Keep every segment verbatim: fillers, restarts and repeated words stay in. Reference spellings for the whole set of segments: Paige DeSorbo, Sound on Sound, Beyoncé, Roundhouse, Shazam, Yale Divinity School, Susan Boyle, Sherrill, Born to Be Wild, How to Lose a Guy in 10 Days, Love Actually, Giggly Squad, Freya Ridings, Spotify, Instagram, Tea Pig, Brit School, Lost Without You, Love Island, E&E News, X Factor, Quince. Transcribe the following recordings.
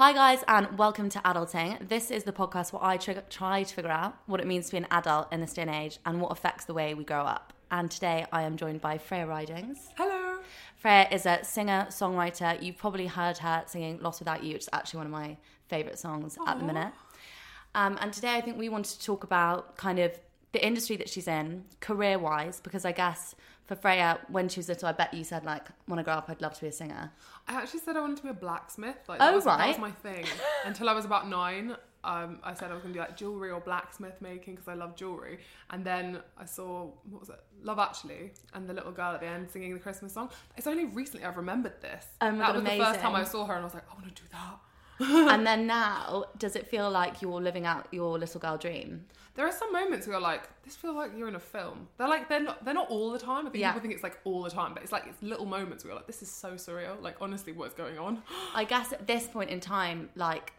Hi guys, and welcome to Adulting. This is the podcast where I tr- try to figure out what it means to be an adult in this day and age and what affects the way we grow up. And today I am joined by Freya Ridings. Hello. Freya is a singer, songwriter. You've probably heard her singing Lost Without You, which is actually one of my favourite songs Aww. At the minute. Um, and today I think we wanted to talk about kind of the industry that she's in, career-wise, because I guess for Freya, when she was little, I bet you said, like, when I grow up, I'd love to be a singer. I actually said I wanted to be a blacksmith. Like, that oh, was, right. That was my thing. Until I was about nine, um, I said I was going to do, like, jewellery or blacksmith making because I love jewellery. And then I saw, what was it, Love Actually, and the little girl at the end singing the Christmas song. It's only recently I've remembered this. Oh my that God, was amazing. The first time I saw her, and I was like, I want to do that. And then now, does it feel like you're living out your little girl dream? There are some moments where you're like, this feels like you're in a film. They're like, they're not, they're not all the time. I think yeah. people think it's like all the time, but it's like it's little moments where you're like, this is so surreal. Like, honestly, what's going on? I guess at this point in time, like,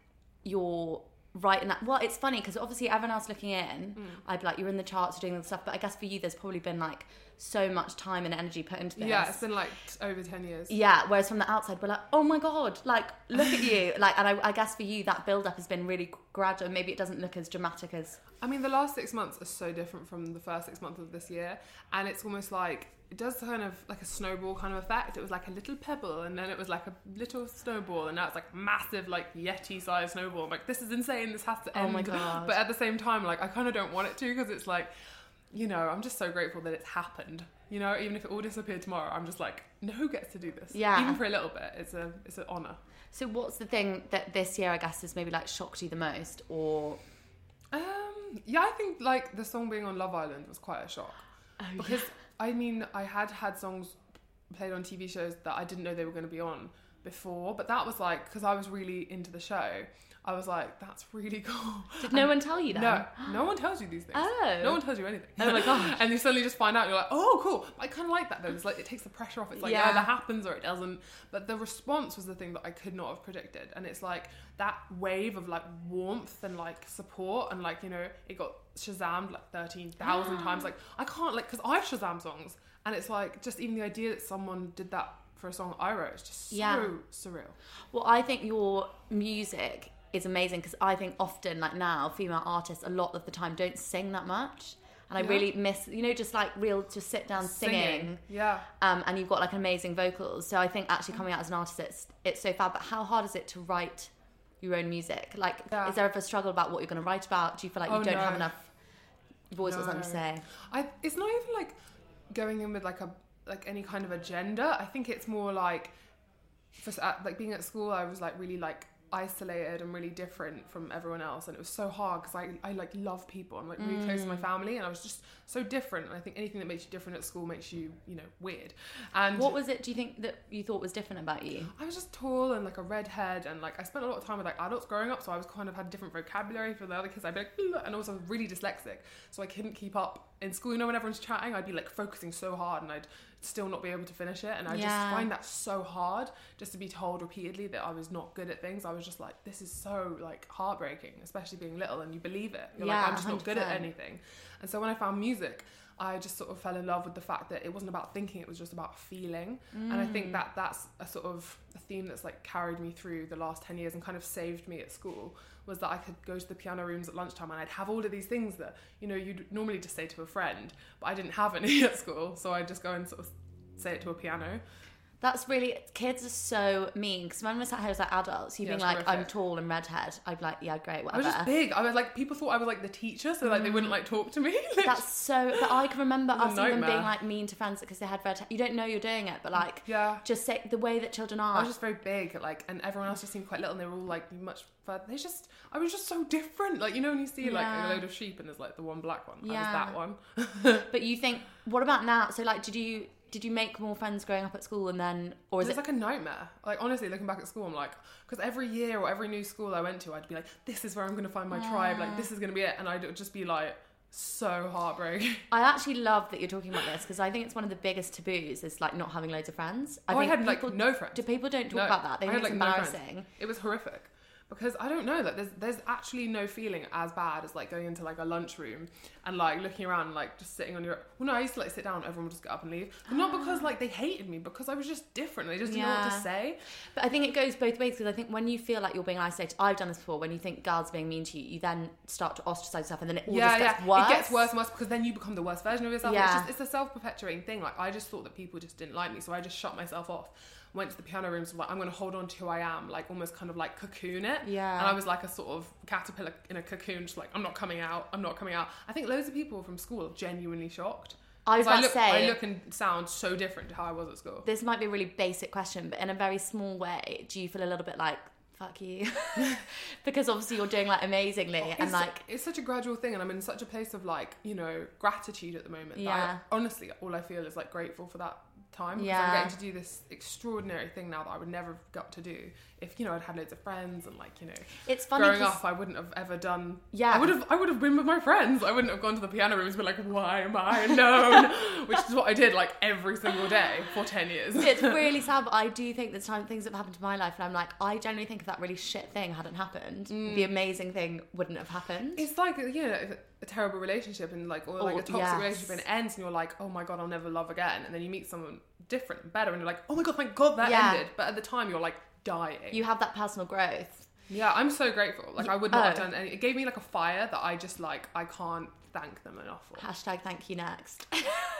you're right in that. Well, it's funny because obviously everyone else looking in, mm. I'd be like, you're in the charts, you're doing all the stuff. But I guess for you, there's probably been like so much time and energy put into this. Yeah, it's been like over ten years. Yeah, whereas from the outside, we're like, oh my God, like, look at you. Like, and I, I guess for you, that build-up has been really gradual. Maybe it doesn't look as dramatic as... I mean, the last six months are so different from the first six months of this year. And it's almost like, it does kind of like a snowball kind of effect. It was like a little pebble, and then it was like a little snowball, and now it's like massive, like Yeti-sized snowball. I'm like, this is insane, this has to end. Oh my God. But at the same time, like, I kind of don't want it to, because it's like... you know, I'm just so grateful that it's happened. You know, even if it all disappeared tomorrow, I'm just like, no, who gets to do this? Yeah. Even for a little bit, it's a it's an honour. So what's the thing that this year, I guess, has maybe, like, shocked you the most, or...? Um, yeah, I think, like, the song being on Love Island was quite a shock. Oh, because, yeah. I mean, I had had songs played on T V shows that I didn't know they were going to be on before, but that was, like, because I was really into the show... I was like, that's really cool. Did no and one tell you that? No, no one tells you these things. Oh. No one tells you anything. Oh my God. And you suddenly just find out, you're like, oh, cool. I kind of like that though. It's like, it takes the pressure off. It's like, yeah. it either happens or it doesn't. But the response was the thing that I could not have predicted. And it's like that wave of like warmth and like support and like, you know, it got Shazammed like thirteen thousand yeah. times. Like I can't like, because I Shazam songs. And it's like, just even the idea that someone did that for a song I wrote is just so yeah. surreal. Well, I think your music... is amazing because I think often, like now, female artists a lot of the time don't sing that much, and yeah. I really miss, you know, just like real, just sit down singing, singing. yeah. Um, and you've got like amazing vocals, so I think actually coming out as an artist, it's, it's so fab. But how hard is it to write your own music? Like, yeah. is there ever a struggle about what you're going to write about? Do you feel like you oh, don't no. have enough voice no. or something to say? I, it's not even like going in with like a like any kind of agenda. I think it's more like, for, like being at school, I was like really like. isolated and really different from everyone else, and it was so hard because I, I like love people, I'm like really mm. close to my family, and I was just so different, and I think anything that makes you different at school makes you, you know, weird. And what was it, do you think, that you thought was different about you? I was just tall and like a redhead, and like I spent a lot of time with like adults growing up, so I was kind of had different vocabulary for the other kids. I'd be like, and also really dyslexic, so I couldn't keep up in school, you know, when everyone's chatting, I'd be like focusing so hard and I'd still not be able to finish it. And I yeah. just find that so hard, just to be told repeatedly that I was not good at things. I was just like, this is so like heartbreaking, especially being little, and you believe it. You're yeah, like, I'm just one hundred percent not good at anything. And so when I found music, I just sort of fell in love with the fact that it wasn't about thinking, it was just about feeling. Mm. And I think that that's a sort of a theme that's like carried me through the last ten years and kind of saved me at school, was that I could go to the piano rooms at lunchtime and I'd have all of these things that, you know, you'd normally just say to a friend, but I didn't have any at school. So I'd just go and sort of say it to a piano. That's really, kids are so mean. Because when I was at home as like adults, you yeah, being like, horrific. I'm tall and redhead. I'd be like, yeah, great, whatever. I was just big. I was like, people thought I was like the teacher, so like mm. they wouldn't like talk to me. That's so, but I can remember us even being like mean to friends because they had red hair. You don't know you're doing it, but like, yeah. just say the way that children are. I was just very big, like, and everyone else just seemed quite little and they were all like much further. They just, I was just so different. Like, you know, when you see like yeah. a load of sheep and there's like the one black one. Yeah. I was that one. But you think, what about now? So like, did you... Did you make more friends growing up at school and then... or is It was it... like a nightmare. Like, honestly, looking back at school, I'm like... Because every year or every new school I went to, I'd be like, this is where I'm going to find my yeah. tribe. Like, this is going to be it. And I'd just be like, so heartbroken. I actually love that you're talking about this because I think it's one of the biggest taboos is, like, not having loads of friends. I, oh, think I had, people, like, no friends. Do people don't talk no. about that? They I think had, it's like, embarrassing. No it was horrific. Because I don't know, like, there's there's actually no feeling as bad as, like, going into, like, a lunchroom and, like, looking around and, like, just sitting on your... Well, no, I used to, like, sit down and everyone would just get up and leave. But ah. not because, like, they hated me, because I was just different. They just didn't yeah. know what to say. But I think it goes both ways, because I think when you feel like you're being isolated... I've done this before. When you think girls are being mean to you, you then start to ostracise yourself, and then it all yeah, just gets yeah. worse. It gets worse and worse, because then you become the worst version of yourself. Yeah. It's just, it's a self-perpetuating thing. Like, I just thought that people just didn't like me, so I just shut myself off. Went to the piano rooms, like, I'm going to hold on to who I am, like, almost kind of, like, cocoon it. Yeah. And I was, like, a sort of caterpillar in a cocoon, just like, I'm not coming out, I'm not coming out. I think loads of people from school are genuinely shocked. I was about to say... I look and sound so different to how I was at school. This might be a really basic question, but in a very small way, do you feel a little bit like, fuck you? Because obviously you're doing, like, amazingly, it's, and, like... It's such a gradual thing, and I'm in such a place of, like, you know, gratitude at the moment. Yeah. That I, honestly, all I feel is, like, grateful for that time, because yeah. I'm getting to do this extraordinary thing now that I would never have got to do if, you know, I'd had loads of friends and, like, you know, it's funny growing up I wouldn't have ever done yeah I would have I would have been with my friends. I wouldn't have gone to the piano rooms and been like, why am I alone? Which is what I did, like, every single day for ten years. It's really sad, but I do think there's time things have happened to my life and I'm like, I generally think if that really shit thing hadn't happened mm. the amazing thing wouldn't have happened. It's like, you know, a terrible relationship and like or like or, a toxic yes. relationship, and it ends and you're like, oh my god, I'll never love again, and then you meet someone different and better and you're like, oh my god, thank god that yeah. ended. But at the time you're like dying. You have that personal growth. Yeah, I'm so grateful. Like, I would not oh. have done any. It gave me like a fire that I just like, I can't thank them enough for. Hashtag thank you next.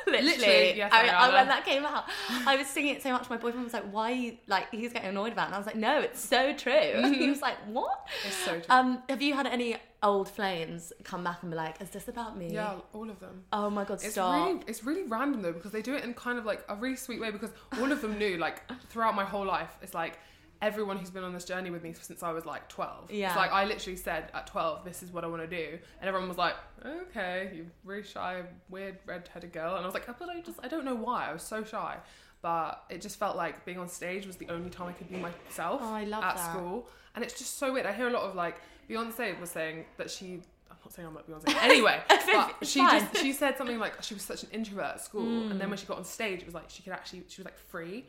Literally. Literally yes, I, I, when that came out, I was singing it so much, my boyfriend was like, why are you, like, he's getting annoyed about it. And I was like, no, it's so true. Mm-hmm. He was like, what? It's so true. Um, have you had any old flames come back and be like, is this about me? Yeah, all of them. Oh my god, it's stop. Really, it's really random though, because they do it in kind of like a really sweet way, because all of them knew, like, throughout my whole life, it's like, everyone who's been on this journey with me since I was like twelve. Yeah. It's like, I literally said at twelve, this is what I want to do. And everyone was like, okay, you really shy, weird red-headed girl. And I was like, but I just, I don't know why. I was so shy. But it just felt like being on stage was the only time I could be myself oh, I love at that. School. And it's just so weird. I hear a lot of like, Beyoncé was saying that she, I'm not saying I'm like Beyoncé. Anyway, but she just, she said something like, she was such an introvert at school. Mm. And then when she got on stage, it was like, she could actually, she was like free.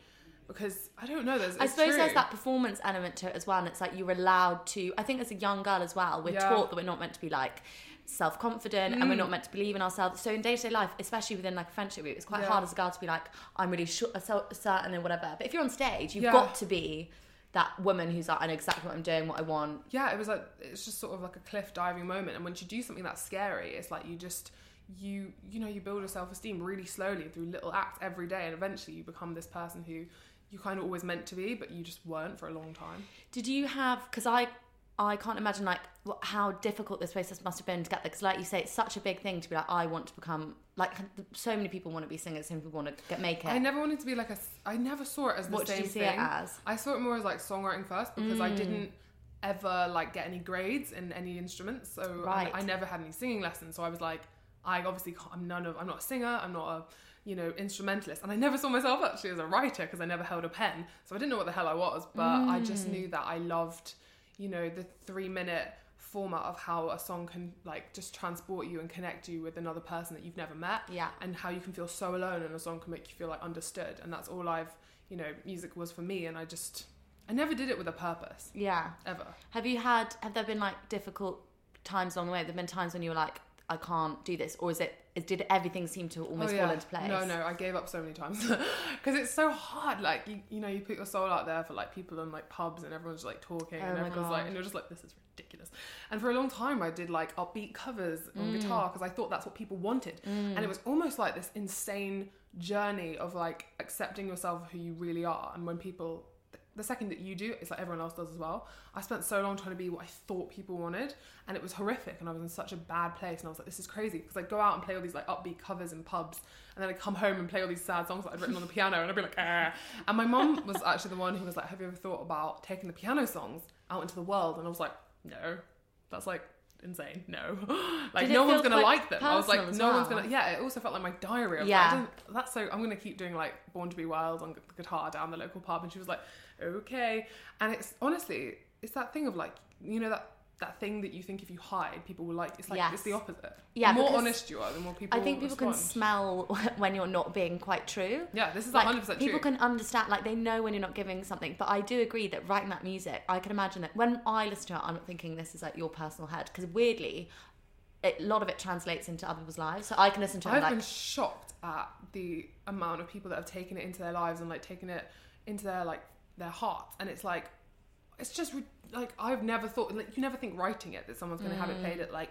Because I don't know, there's I suppose true. There's that performance element to it as well, and it's like you're allowed to. I think as a young girl as well, we're yeah. taught that we're not meant to be like self-confident mm. and we're not meant to believe in ourselves. So in day-to-day life, especially within like a friendship group, it's quite yeah. hard as a girl to be like, I'm really sure, certain and whatever. But if you're on stage, you've yeah. got to be that woman who's like, I know exactly what I'm doing, what I want. Yeah, it was like, it's just sort of like a cliff diving moment, and once you do something that's scary, it's like you just. You you know, you build your self-esteem really slowly through little acts every day, and eventually you become this person who you kind of always meant to be, but you just weren't for a long time. Did you have, because I I can't imagine like what, how difficult this process must have been to get there, because like you say, it's such a big thing to be like, I want to become like, so many people want to be singers, so many people want to get make it. I never wanted to be like a I never saw it as the what same thing. What did you see thing. It as? I saw it more as like songwriting first, because mm. I didn't ever like get any grades in any instruments, so right. I, I never had any singing lessons, so I was like, I obviously can't, I'm none of I'm not a singer, I'm not a, you know, instrumentalist, and I never saw myself actually as a writer, because I never held a pen, so I didn't know what the hell I was, but mm. I just knew that I loved, you know, the three minute format of how a song can like just transport you and connect you with another person that you've never met, yeah, and how you can feel so alone and a song can make you feel like understood, and that's all I've, you know, music was for me, and I just I never did it with a purpose, yeah, ever. Have you had have there been like difficult times along the way? Have there been times when you were like, I can't do this? Or is it, did everything seem to almost oh, yeah. fall into place? No, no, I gave up so many times because it's so hard. Like, you, you know, you put your soul out there for like people in like pubs and everyone's like talking oh and everyone's God. like, and you're just like, this is ridiculous. And for a long time I did like upbeat covers on mm. guitar because I thought that's what people wanted. Mm. And it was almost like this insane journey of like accepting yourself who you really are. And when people, the second that you do, it's like everyone else does as well. I spent so long trying to be what I thought people wanted, and it was horrific, and I was in such a bad place, and I was like, this is crazy, because I'd go out and play all these like upbeat covers in pubs, and then I'd come home and play all these sad songs that I'd written on the piano, and I'd be like, ah. And my mum was actually the one who was like, have you ever thought about taking the piano songs out into the world? And I was like, no, that's like insane. No, like no one's gonna like them. I was like, no well? one's gonna. Yeah, it also felt like my diary. I was yeah, like, I didn't, that's so. I'm gonna keep doing like Born to Be Wild on guitar down the local pub, and she was like, okay. And it's honestly, it's that thing of like, you know, that that thing that you think if you hide, people will like. It's like yes. it's the opposite. Yeah, the more honest you are, the more people. I think people respond. Can smell when you're not being quite true. Yeah, this is like, one hundred percent true. People can understand, like they know when you're not giving something. But I do agree that writing that music, I can imagine that when I listen to it, I'm not thinking this is like your personal head, because weirdly, it, a lot of it translates into other people's lives. So I can listen to it. I've like, been shocked at the amount of people that have taken it into their lives and like taken it into their like their hearts, and it's like, it's just like I've never thought. Like you never think writing it that someone's going to mm. have it played at like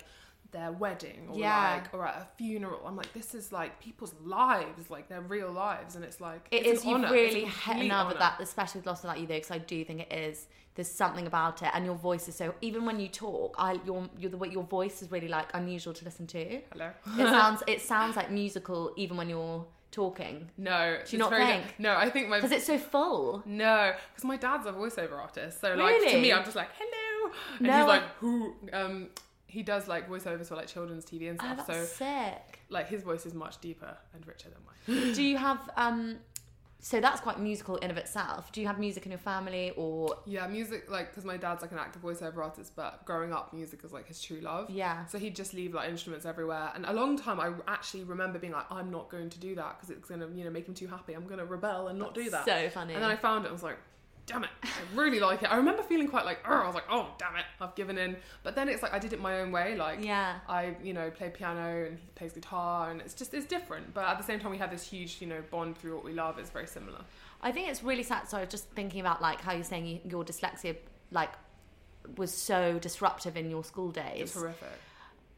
their wedding or yeah. like or at a funeral. I'm like, this is like people's lives, like their real lives, and it's like it it's is. You really hit nail at that, especially with Lost Without You, though, because I do think it is. There's something about it, and your voice is so. Even when you talk, I your your the way your voice is really like unusual to listen to. Hello. It sounds it sounds like musical even when you're talking. No, do you not think? No, I think my because it's so full. No, because my dad's a voiceover artist, so like really? To me, I'm just like hello, and no, he's like who um. He does like voiceovers for like children's T V and stuff. Oh, that's so sick. Like his voice is much deeper and richer than mine. Do you have um? So that's quite musical in of itself. Do you have music in your family or? Yeah, music like because my dad's like an active voiceover artist, but growing up, music is like his true love. Yeah. So he'd just leave like instruments everywhere, and a long time I actually remember being like, I'm not going to do that because it's gonna you know make him too happy. I'm gonna rebel and not that's do that. So funny. And then I found it. I was like, damn it, I really like it. I remember feeling quite like, oh, I was like, oh, damn it, I've given in. But then it's like, I did it my own way. Like, yeah. I, you know, play piano and he plays guitar and it's just, it's different. But at the same time, we have this huge, you know, bond through what we love. It's very similar. I think it's really sad. So I was just thinking about like how you're saying you, your dyslexia, like, was so disruptive in your school days. It's horrific.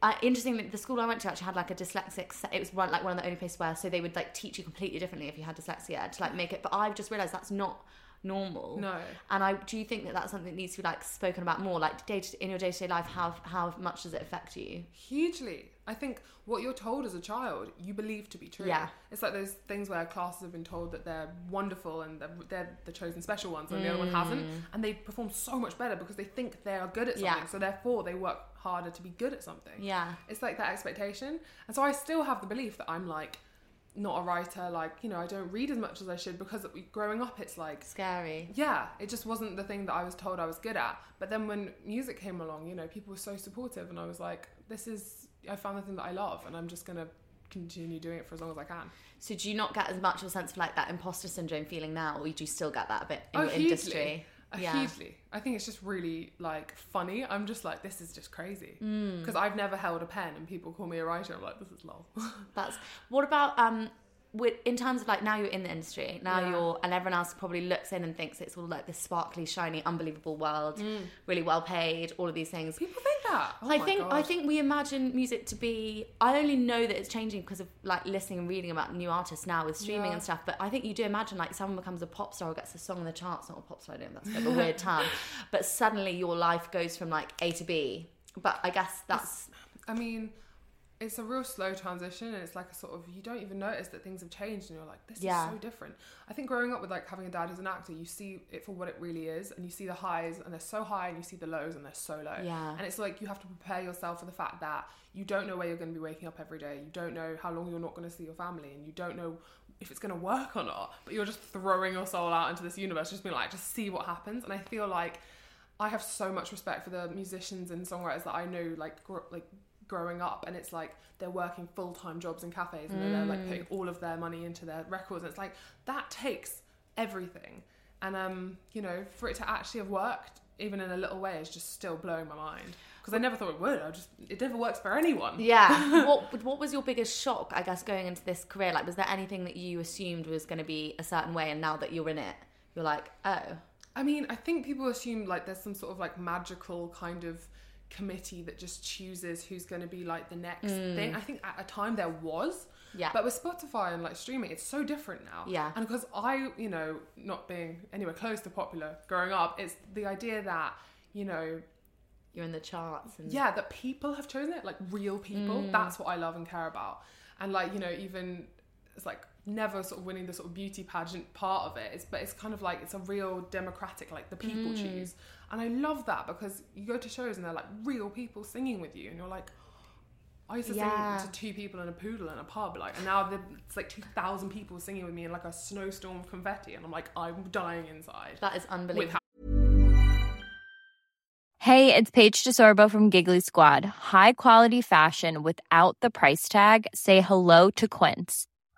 Uh, interestingly, the school I went to actually had like a dyslexic se- it was one, like one of the only places where, so they would like teach you completely differently if you had dyslexia to like make it. But I've just realised that's not normal. No. And I do think that that's something that needs to be like spoken about more, like day to, in your day-to-day life. How how much does it affect you? Hugely. I think what you're told as a child, you believe to be true. Yeah. It's like those things where classes have been told that they're wonderful and they're, they're the chosen special ones and mm. the other one hasn't, and they perform so much better because they think they are good at something, yeah. so therefore they work harder to be good at something. Yeah. It's like that expectation. And so I still have the belief that I'm like not a writer, like, you know, I don't read as much as I should because growing up it's like scary. Yeah, it just wasn't the thing that I was told I was good at. But then when music came along, you know, people were so supportive and I was like, this is, I found the thing that I love and I'm just gonna continue doing it for as long as I can. So do you not get as much of a sense of like that imposter syndrome feeling now, or do you still get that a bit in oh, your hugely. industry? Uh, yeah. Hugely. I think it's just really like funny. I'm just like, this is just crazy because mm. I've never held a pen and people call me a writer. I'm like, this is lol. That's what about um with in terms of like now you're in the industry now yeah. you're and everyone else probably looks in and thinks it's all like this sparkly, shiny, unbelievable world, mm. really well paid, all of these things. People think that. Oh I my think God. I think we imagine music to be. I only know that it's changing because of like listening and reading about new artists now with streaming yeah. and stuff. But I think you do imagine like someone becomes a pop star or gets a song on the charts. Not a pop star, I don't know, that's like a weird term. But suddenly your life goes from like A to B. But I guess that's. It's, I mean. It's a real slow transition, and it's like a sort of, you don't even notice that things have changed and you're like, this yeah. is so different. I think growing up with like having a dad who's an actor, you see it for what it really is, and you see the highs and they're so high, and you see the lows and they're so low. Yeah. And it's like you have to prepare yourself for the fact that you don't know where you're going to be waking up every day. You don't know how long you're not going to see your family, and you don't know if it's going to work or not, but you're just throwing your soul out into this universe, just being like, just see what happens. And I feel like I have so much respect for the musicians and songwriters that I know like grew, like growing up, and it's like they're working full-time jobs in cafes and mm. they're like putting all of their money into their records, and it's like that takes everything. And um you know, for it to actually have worked, even in a little way, is just still blowing my mind. Because I never thought it would. I just it never works for anyone. Yeah. What what was your biggest shock, I guess, going into this career? Like, was there anything that you assumed was going to be a certain way, and now that you're in it, you're like, oh. I mean, I think people assume, like, there's some sort of, like, magical kind of committee that just chooses who's going to be, like, the next mm. thing. I think at a time there was. Yeah. But with Spotify and, like, streaming, it's so different now. Yeah. And because I, you know, not being anywhere close to popular growing up, it's the idea that, you know... You're in the charts. And... Yeah, that people have chosen it, like, real people. Mm. That's what I love and care about. And, like, you know, even... It's, like, never sort of winning the sort of beauty pageant part of it. It's, but it's kind of, like, it's a real democratic, like, the people mm. choose. And I love that because you go to shows and they're, like, real people singing with you. And you're, like... I used to yeah. sing to two people and a poodle in a pub, like, and now it's like two thousand people singing with me in like a snowstorm of confetti, and I'm like, I'm dying inside. That is unbelievable. How- hey, it's Paige DeSorbo from Giggly Squad. High quality fashion without the price tag. Say hello to Quince.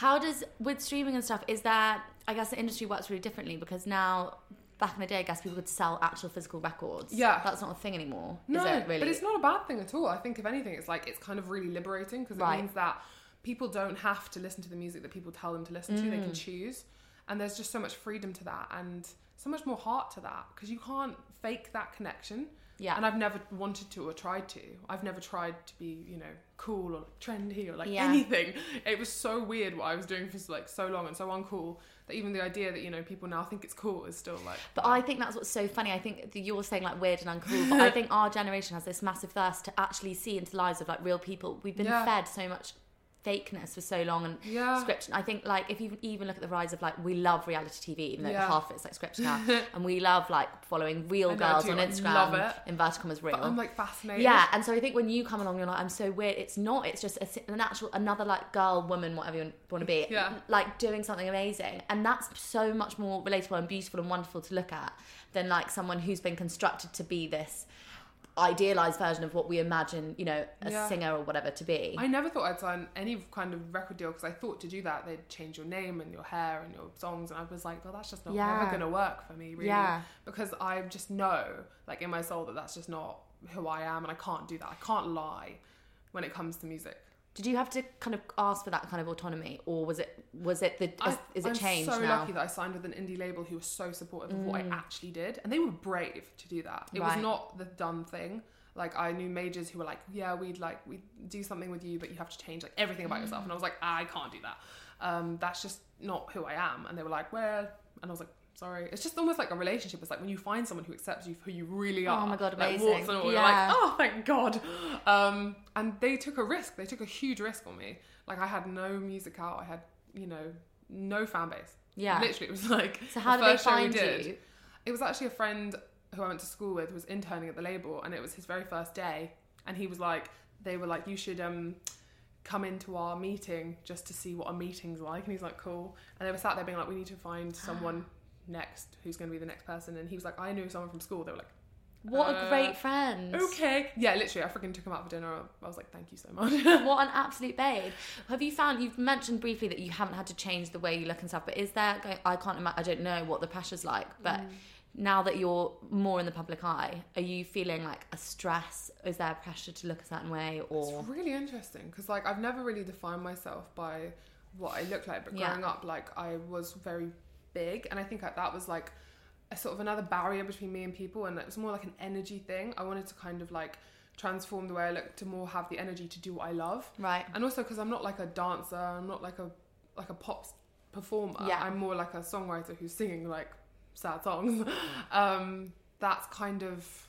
How does, with streaming and stuff, is that, I guess the industry works really differently because now... Back in the day, I guess people would sell actual physical records. Yeah. That's not a thing anymore, no, is it, really? But it's not a bad thing at all. I think, if anything, it's like it's kind of really liberating because it right. means that people don't have to listen to the music that people tell them to listen mm. to. They can choose. And there's just so much freedom to that and so much more heart to that because you can't fake that connection. Yeah. And I've never wanted to or tried to. I've never tried to be, you know, cool or trendy or like yeah. anything. It was so weird what I was doing for like so long and so uncool. That even the idea that, you know, people now think it's cool is still like... But I think that's what's so funny. I think you're saying like weird and uncool, but I think our generation has this massive thirst to actually see into the lives of like real people. We've been yeah. fed so much fakeness for so long and yeah. scripted. I think like if you even look at the rise of like, we love reality T V, even though yeah. half of it's like scripted now. And we love like following real girls on Instagram. Love it. Inverted commas real. But I'm like fascinated. Yeah. And so I think when you come along, you're like, I'm so weird. It's not. It's just a, an actual, another like girl, woman, whatever you want to be. Yeah. Like doing something amazing. And that's so much more relatable and beautiful and wonderful to look at than like someone who's been constructed to be this idealized version of what we imagine, you know, a yeah. singer or whatever to be. I never thought I'd sign any kind of record deal because I thought to do that they'd change your name and your hair and your songs, and I was like, well, that's just not yeah. ever going to work for me, really. Yeah. Because I just know, like in my soul, that that's just not who I am, and I can't do that. I can't lie when it comes to music. Did you have to kind of ask for that kind of autonomy, or was it was it the is, is it changed now? I'm so lucky that I signed with an indie label who was so supportive mm. of what I actually did, and they were brave to do that. It right. was not the done thing. Like I knew majors who were like, yeah, we'd like we do something with you, but you have to change like everything about mm. yourself. And I was like, I can't do that. Um, that's just not who I am. And they were like, well, and I was like, sorry. It's just almost like a relationship. It's like when you find someone who accepts you for who you really are. Oh my God, amazing. Like, walks and all, yeah. you're like, oh, thank God. Um, and they took a risk. They took a huge risk on me. Like, I had no music out. I had, you know, no fan base. Yeah. Literally, it was like, so how did they find you? It was actually a friend who I went to school with was interning at the label, and it was his very first day. And he was like, they were like, you should... um. come into our meeting just to see what a meeting's like. And he's like, cool. And they were sat there being like, we need to find someone next who's going to be the next person. And he was like, I knew someone from school. They were like, what uh, a great friend. Okay. Yeah, literally, I freaking took him out for dinner. I was like, thank you so much. What an absolute babe. Have you found, you've mentioned briefly that you haven't had to change the way you look and stuff, but is there, I can't imagine, I don't know what the pressure's like, but mm. now that you're more in the public eye, are you feeling like a stress? Is there pressure to look a certain way? Or it's really interesting because like I've never really defined myself by what I look like, but yeah. growing up, like I was very big, and I think that was like a sort of another barrier between me and people, and it was more like an energy thing. I wanted to kind of like transform the way I look to more have the energy to do what I love, right? And also because I'm not like a dancer, I'm not like a like a pop performer. Yeah. I'm more like a songwriter who's singing like sad songs. Um that's kind of,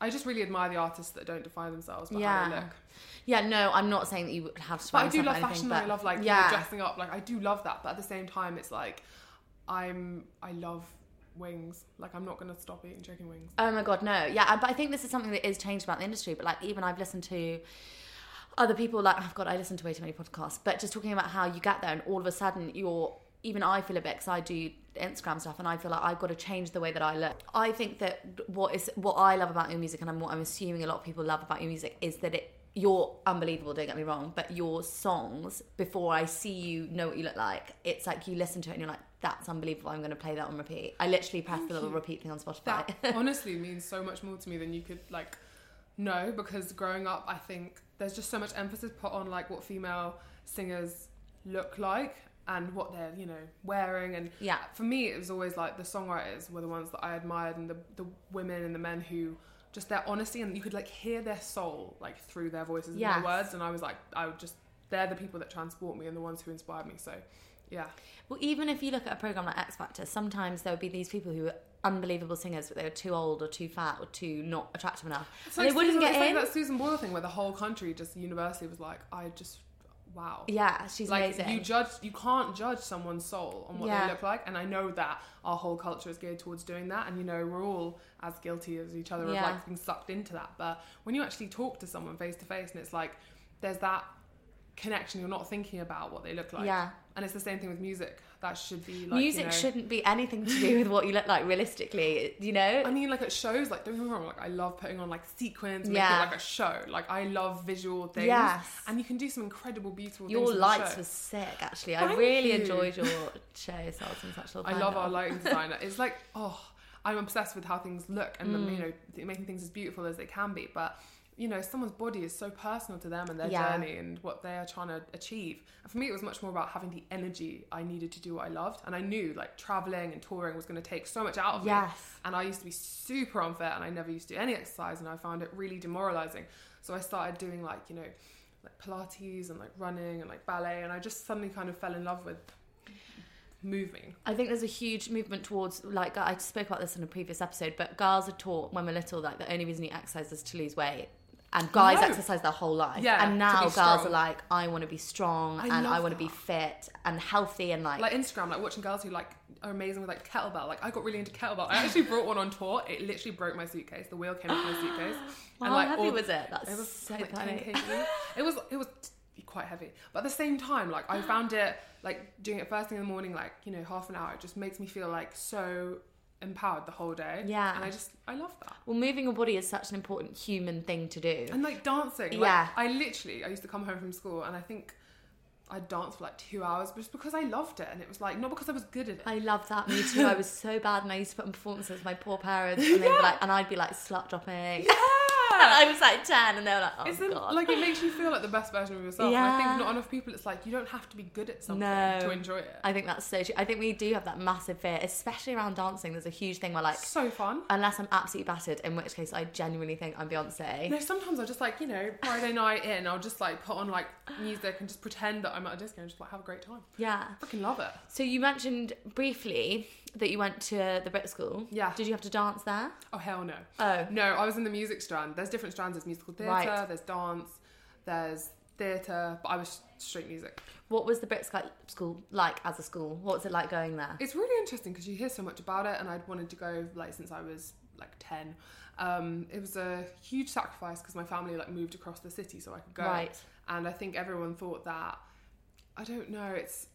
I just really admire the artists that don't define themselves by yeah. how they look. Yeah, no, I'm not saying that you would have to, but I do love anything, fashion, but I love like yeah. you know, dressing up, like I do love that, but at the same time it's like I'm I love wings. Like, I'm not going to stop eating chicken wings. Oh my God, no. Yeah, but I think this is something that is changed about the industry. But like, even I've listened to other people, like, oh God, I listen to way too many podcasts, but just talking about how you get there and all of a sudden you're, even I feel a bit, because I do Instagram stuff and I feel like I've got to change the way that I look. I think that what is what I love about your music, and I'm, what I'm assuming a lot of people love about your music, is that it you're unbelievable, don't get me wrong, but your songs, before I see you know what you look like, it's like you listen to it and you're like, that's unbelievable, I'm going to play that on repeat. I literally press Thank the little you. repeat thing on Spotify. That honestly means so much more to me than you could like know, because growing up I think there's just so much emphasis put on like what female singers look like and what they're, you know, wearing. And yeah. for me, it was always like the songwriters were the ones that I admired, and the, the women and the men who just their honesty, and you could like hear their soul like through their voices yes. and their words. And I was like, I would just, they're the people that transport me and the ones who inspired me. So yeah. Well, even if you look at a program like X Factor, sometimes there would be these people who were unbelievable singers, but they were too old or too fat or too not attractive enough. So like they wouldn't Susan, get in. It's like that Susan Boyle thing where the whole country just universally was like, I just, wow. Yeah, she's like, amazing. You judge, you can't judge someone's soul on what yeah. they look like, and I know that our whole culture is geared towards doing that, and you know we're all as guilty as each other yeah. of like being sucked into that. But when you actually talk to someone face to face, and it's like there's that connection, you're not thinking about what they look like. Yeah. And it's the same thing with music. That should be like music you know, shouldn't be anything to do with what you look like realistically, you know? I mean, like at shows, like don't get me wrong, like I love putting on like sequins, yeah. making it like a show. Like I love visual things. Yes. And you can do some incredible beautiful your things. Your lights were sick actually. Thank I really you. enjoyed your show, so I was in such a I love our lighting designer. It's like, oh, I'm obsessed with how things look and mm. then, you know, making things as beautiful as they can be. But you know, someone's body is so personal to them and their yeah. journey and what they are trying to achieve. And for me, it was much more about having the energy I needed to do what I loved. And I knew like traveling and touring was going to take so much out of yes. me. And I used to be super unfit and I never used to do any exercise and I found it really demoralizing. So I started doing like, you know, like Pilates and like running and like ballet. And I just suddenly kind of fell in love with moving. I think there's a huge movement towards like, I spoke about this in a previous episode, but girls are taught when we're little that the only reason you exercise is to lose weight. And guys no. exercise their whole life. Yeah, and now girls are like, I want to be strong I and I want to be fit and healthy and like... Like Instagram, like watching girls who like are amazing with like kettlebell. Like I got really into kettlebell. I actually brought one on tour. It literally broke my suitcase. The wheel came off my suitcase. Wow, and, like, how heavy all, was it? That's it was, so like, funny. It was, it was quite heavy. But at the same time, like I found it, like doing it first thing in the morning, like, you know, half an hour, it just makes me feel like so... empowered the whole day. Yeah. And I just, I love that. Well, moving your body is such an important human thing to do. And like dancing. Like, yeah. I literally, I used to come home from school and I think I danced for like two hours just because I loved it. And it was like, not because I was good at it. I love that. Me too. I was so bad and I used to put on performances with my poor parents and, yeah. they'd be like, and I'd be like slut dropping. Yeah. And I was like ten and they were like, oh Isn't, God. Like it makes you feel like the best version of yourself. Yeah. And I think not enough people, it's like you don't have to be good at something no. to enjoy it. I think that's so true. I think we do have that massive fear, especially around dancing. There's a huge thing where like... So fun. Unless I'm absolutely battered, in which case I genuinely think I'm Beyoncé. No, sometimes I'll just like, you know, Friday night in, I'll just like put on like music and just pretend that I'm at a disco and just like have a great time. Yeah. I fucking love it. So you mentioned briefly... that you went to the Brit School. Yeah. Did you have to dance there? Oh, hell no. Oh. No, I was in the music strand. There's different strands. There's musical theatre, right. there's dance, there's theatre, but I was straight music. What was the Brit School like as a school? What was it like going there? It's really interesting because you hear so much about it and I'd wanted to go like since I was like ten. Um, it was a huge sacrifice because my family like moved across the city so I could go. Right. And I think everyone thought that, I don't know, it's...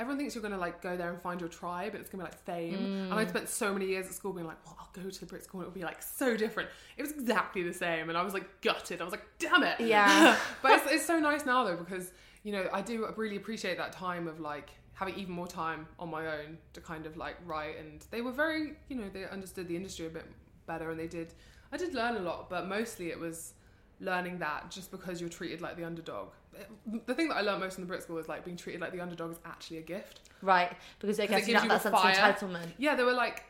Everyone thinks you're going to like go there and find your tribe and it's going to be like fame. Mm. And I spent so many years at school being like, well, I'll go to the Brit School and it'll be like so different. It was exactly the same. And I was like gutted. I was like, damn it. Yeah. But it's, it's so nice now though, because, you know, I do really appreciate that time of like having even more time on my own to kind of like write. And they were very, you know, they understood the industry a bit better and they did, I did learn a lot, but mostly it was learning that just because you're treated like the underdog. The thing that I learned most in the Brit School is like being treated like the underdog is actually a gift. Right, because they get that, that sense of entitlement. Yeah, there were like,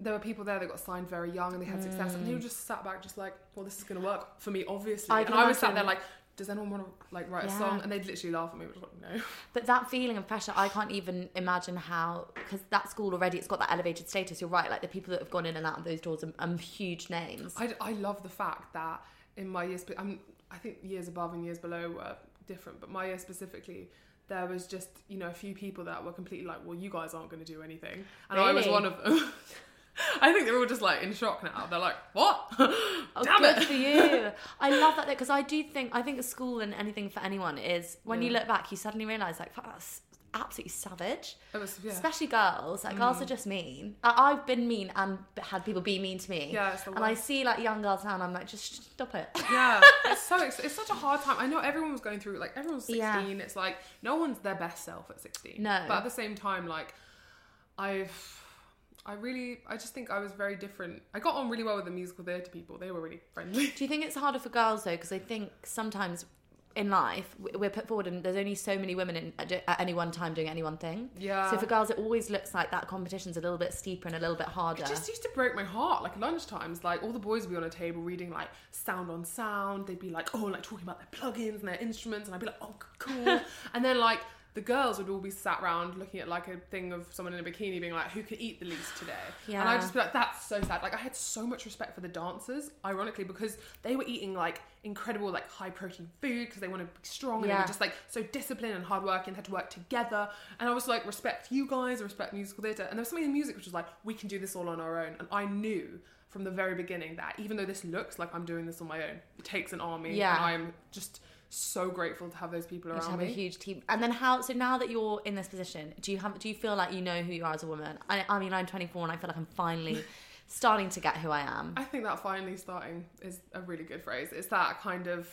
there were people there that got signed very young and they had mm. success and they were just sat back just like, well, this is going to work for me, obviously. I and I was sat there like, does anyone want to like write yeah. a song? And they'd literally laugh at me, which was like, no. But that feeling of pressure, I can't even imagine how, because that school already, it's got that elevated status, you're right, like the people that have gone in and out of those doors are, are huge names. I, I love the fact that in my years, I'm, I think years above and years below were different, but my year specifically, there was just, you know, a few people that were completely like, well, you guys aren't going to do anything. And really? I was one of them. I think they're all just like in shock now. They're like, what? Oh, damn good it. For you. I love that, because I do think, I think school and anything for anyone is when yeah. you look back, you suddenly realise like, fuck, that's absolutely savage. It was, yeah. Especially girls. Like mm. girls are just mean. I, I've been mean and had people be mean to me. Yeah, it's the worst. And I see like young girls now and I'm like, just stop it. Yeah. It's so, it's, it's such a hard time. I know everyone was going through, like everyone's sixteen. Yeah. It's like, no one's their best self at sixteen. No. But at the same time, like I've... I really, I just think I was very different. I got on really well with the musical theatre people. They were really friendly. Do you think it's harder for girls though? Because I think sometimes in life we're put forward and there's only so many women in, at any one time doing any one thing. Yeah. So for girls it always looks like that competition's a little bit steeper and a little bit harder. It just used to break my heart. Like lunchtimes, like all the boys would be on a table reading like Sound on Sound. They'd be like, oh, like talking about their plugins and their instruments. And I'd be like, oh, cool. And then like, the girls would all be sat around looking at like a thing of someone in a bikini being like, who could eat the least today? Yeah. And I'd just be like, that's so sad. Like I had so much respect for the dancers, ironically, because they were eating like incredible like high protein food because they want to be strong, and yeah. they were just like so disciplined and hard working, had to work together. And I was like, respect you guys, respect musical theatre. And there was something in music which was like, we can do this all on our own. And I knew from the very beginning that even though this looks like I'm doing this on my own, it takes an army, yeah. and I'm just... so grateful to have those people around me. To have a huge team. And then how, so now that you're in this position, do you have, do you feel like you know who you are as a woman? I, I mean, I'm twenty-four and I feel like I'm finally starting to get who I am. I think that finally starting is a really good phrase. It's that kind of,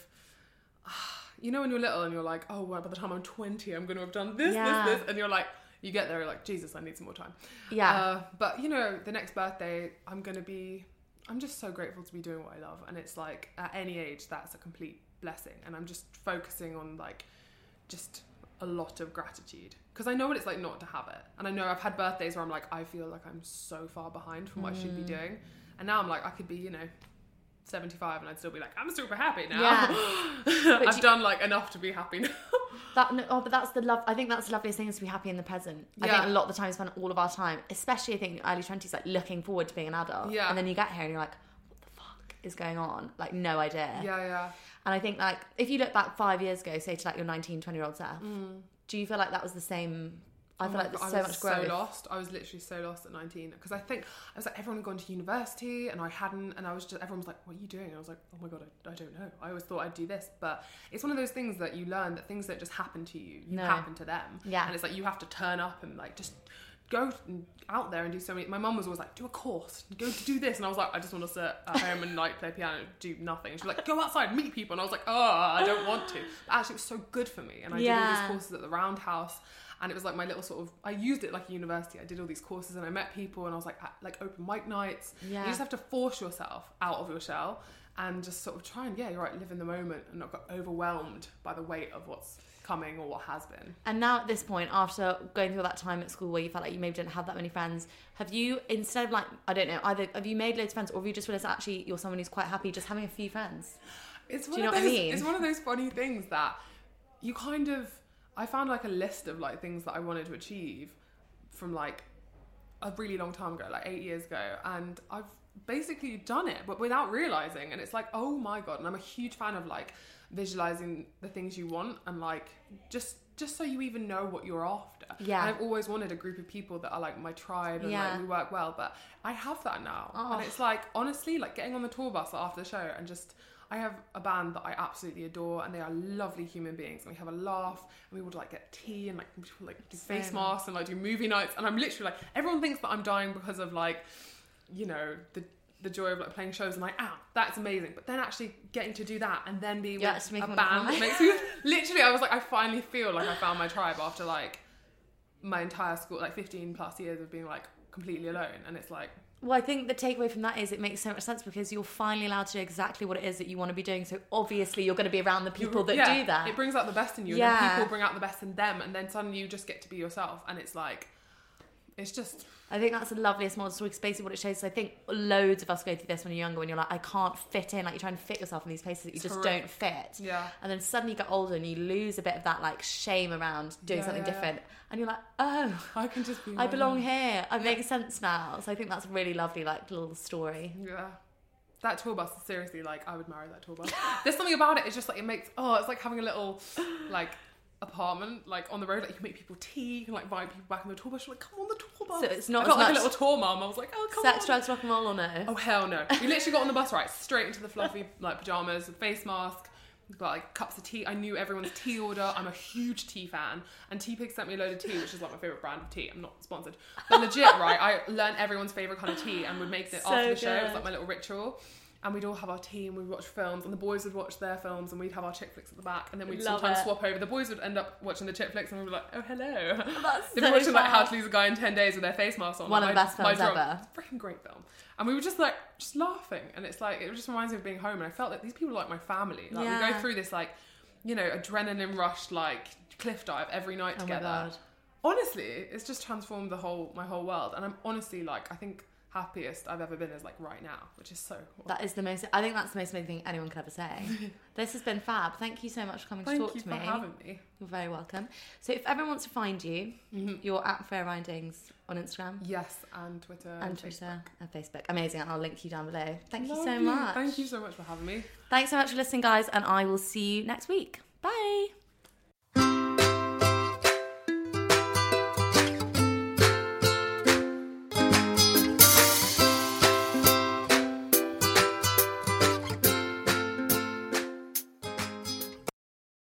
you know, when you're little and you're like, oh, well, by the time I'm twenty, I'm going to have done this, yeah. this, this. And you're like, you get there, you're like, Jesus, I need some more time. Yeah. Uh, but you know, the next birthday, I'm going to be, I'm just so grateful to be doing what I love. And it's like, at any age, that's a complete blessing, and I'm just focusing on like just a lot of gratitude, because I know what it's like not to have it. And I know I've had birthdays where I'm like, I feel like I'm so far behind from what mm. I should be doing, and now I'm like, I could be, you know, seventy-five and I'd still be like, I'm super happy now. Yeah. I've you, done like enough to be happy now. That no, oh, but that's the love. I think that's the loveliest thing, is to be happy in the present. Yeah. I think a lot of the time we spend all of our time, especially I think in early twenties, like looking forward to being an adult. Yeah. And then you get here and you're like, is going on, like no idea. Yeah, yeah. And I think like if you look back five years ago, say to like your nineteen, twenty year old self, mm. do you feel like that was the same? I oh feel like there's God, so much growth. I was so lost. I was literally so lost at nineteen, because I think I was like, everyone had gone to university and I hadn't, and I was just, everyone was like, what are you doing? And I was like, oh my God, I, I don't know. I always thought I'd do this, but it's one of those things that you learn that things don't just happen to you, you no. happen to them. Yeah. And it's like you have to turn up and like just go out there and do so many. My mum was always like, do a course, go to do this, and I was like, I just want to sit at home and like play piano and do nothing. And she was like, go outside, meet people, and I was like, oh, I don't want to. But actually it was so good for me, and I yeah. did all these courses at the Roundhouse, and it was like my little sort of, I used it like a university. I did all these courses and I met people, and I was like at, like open mic nights. Yeah. You just have to force yourself out of your shell and just sort of try and, yeah, you're right, live in the moment and not get overwhelmed by the weight of what's coming or what has been. And now at this point, after going through all that time at school where you felt like you maybe didn't have that many friends, have you, instead of like, I don't know, either have you made loads of friends, or have you just realised actually you're someone who's quite happy just having a few friends? It's one Do you know those, what I mean? It's one of those funny things that you kind of, I found like a list of like things that I wanted to achieve from like a really long time ago, like eight years ago, and I've basically done it but without realizing. And it's like, oh my God. And I'm a huge fan of like visualizing the things you want, and like just just so you even know what you're after. Yeah. And I've always wanted a group of people that are like my tribe, and yeah. like we work well, but I have that now. Oh. And it's like, honestly, like getting on the tour bus after the show and just, I have a band that I absolutely adore, and they are lovely human beings, and we have a laugh, and we would like get tea and like people like do face masks and like do movie nights, and I'm literally like, everyone thinks that I'm dying because of like, you know, the the joy of like playing shows, and like, ah, oh, that's amazing. But then actually getting to do that and then be yeah, with a band that makes you literally, I was like, I finally feel like I found my tribe after like my entire school, like fifteen plus years of being like completely alone. And it's like, well, I think the takeaway from that is it makes so much sense, because you're finally allowed to do exactly what it is that you want to be doing. So obviously you're going to be around the people that yeah, do that. It brings out the best in you, yeah. and the people bring out the best in them, and then suddenly you just get to be yourself. And it's like, it's just, I think that's the loveliest model story, because basically what it shows is, I think loads of us go through this when you're younger, when you're like, I can't fit in, like you're trying to fit yourself in these places that you it's just horrific. Don't fit. Yeah. And then suddenly you get older and you lose a bit of that like shame around doing yeah, something yeah, different, yeah. and you're like, oh, I can just be I belong now. Here. I make sense now. So I think that's a really lovely like little story. Yeah. That tour bus, seriously, like I would marry that tour bus. There's something about it, it's just like it makes, oh, it's like having a little like apartment, like on the road, like you make people tea, you can like invite people back on the tour bus. You're like, come on the tour bus. So it's not I got like a little tour mum. I was like, oh, come sex, on. Sex, drugs, rock and roll, or no? Oh hell no. We literally got on the bus, right, straight into the fluffy like pajamas with face mask. We've got like cups of tea. I knew everyone's tea order. I'm a huge tea fan, and Tea Pig sent me a load of tea, which is like my favorite brand of tea. I'm not sponsored, but legit, right? I learned everyone's favorite kind of tea, and would make it so after the good. show. It was like my little ritual. And we'd all have our tea and we'd watch films, and the boys would watch their films, and we'd have our chick flicks at the back, and then we'd Love sometimes it. swap over. The boys would end up watching the chick flicks, and we'd be like, oh, hello. That's They'd so be watching like How to Lose a Guy in ten days with their face mask on. One like, of the best films drum, ever. Freaking great film. And we were just like, just laughing. And it's like, it just reminds me of being home. And I felt that these people are like my family. Like yeah. we go through this like, you know, adrenaline rushed like cliff dive every night oh together. My God. Honestly, it's just transformed the whole, my whole world. And I'm honestly like, I think, happiest I've ever been is like right now, which is so cool. That is the most I think that's the most amazing thing anyone could ever say. This has been fab. Thank you so much for coming Thank to talk to me. Thank you for having me. You're very welcome. So if everyone wants to find you, mm-hmm. you're at Freya Ridings on Instagram. Yes, and Twitter. And, and Twitter Facebook. and Facebook. Amazing. And I'll link you down below. Thank Love you so you. much. Thank you so much for having me. Thanks so much for listening, guys, and I will see you next week. Bye.